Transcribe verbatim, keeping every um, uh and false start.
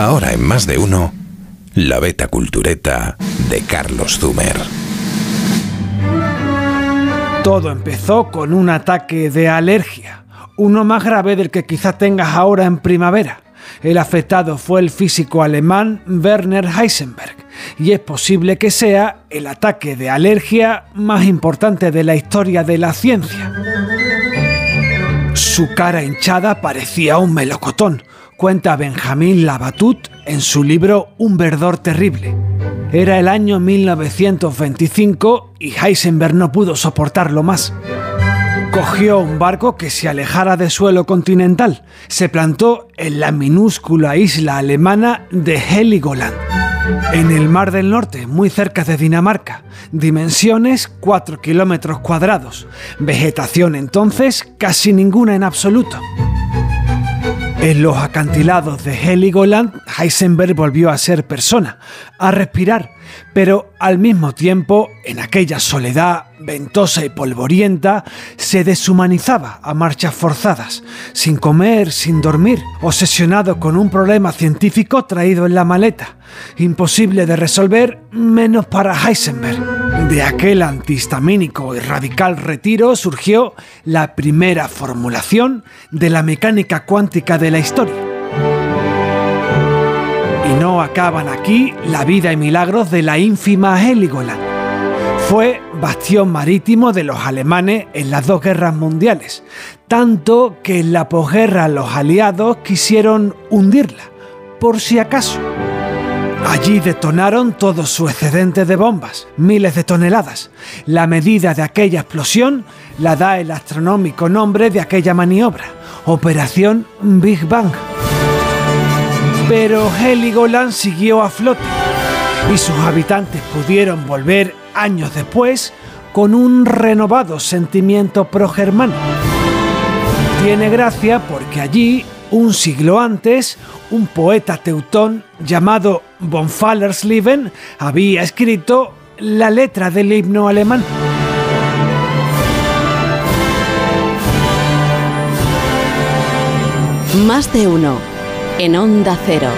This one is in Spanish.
Ahora en Más de Uno, la Beta Cultureta de Carlos Zumer. Todo empezó con un ataque de alergia, uno más grave del que quizás tengas ahora en primavera. El afectado fue el físico alemán Werner Heisenberg, y es posible que sea el ataque de alergia más importante de la historia de la ciencia. Su cara hinchada parecía un melocotón, cuenta Benjamín Labatut en su libro Un verdor terrible. Era el año mil novecientos veinticinco y Heisenberg no pudo soportarlo más. Cogió un barco que se alejara de suelo continental. Se plantó en la minúscula isla alemana de Heligoland, en el Mar del Norte, muy cerca de Dinamarca. Dimensiones cuatro kilómetros cuadrados. Vegetación entonces casi ninguna en absoluto. En los acantilados de Heligoland, Heisenberg volvió a ser persona, a respirar, pero al mismo tiempo, en aquella soledad ventosa y polvorienta, se deshumanizaba a marchas forzadas, sin comer, sin dormir, obsesionado con un problema científico traído en la maleta, imposible de resolver, menos para Heisenberg. De aquel antihistamínico y radical retiro surgió la primera formulación de la mecánica cuántica de la historia. Y no acaban aquí la vida y milagros de la ínfima Heligoland. Fue bastión marítimo de los alemanes en las dos guerras mundiales, tanto que en la posguerra los aliados quisieron hundirla, por si acaso. Allí detonaron todo su excedente de bombas, miles de toneladas. La medida de aquella explosión la da el astronómico nombre de aquella maniobra, Operación Big Bang. Pero Heligoland siguió a flote y sus habitantes pudieron volver años después con un renovado sentimiento progermano. Tiene gracia porque allí, un siglo antes, un poeta teutón llamado von Fallersleben había escrito la letra del himno alemán. Más de uno en Onda Cero.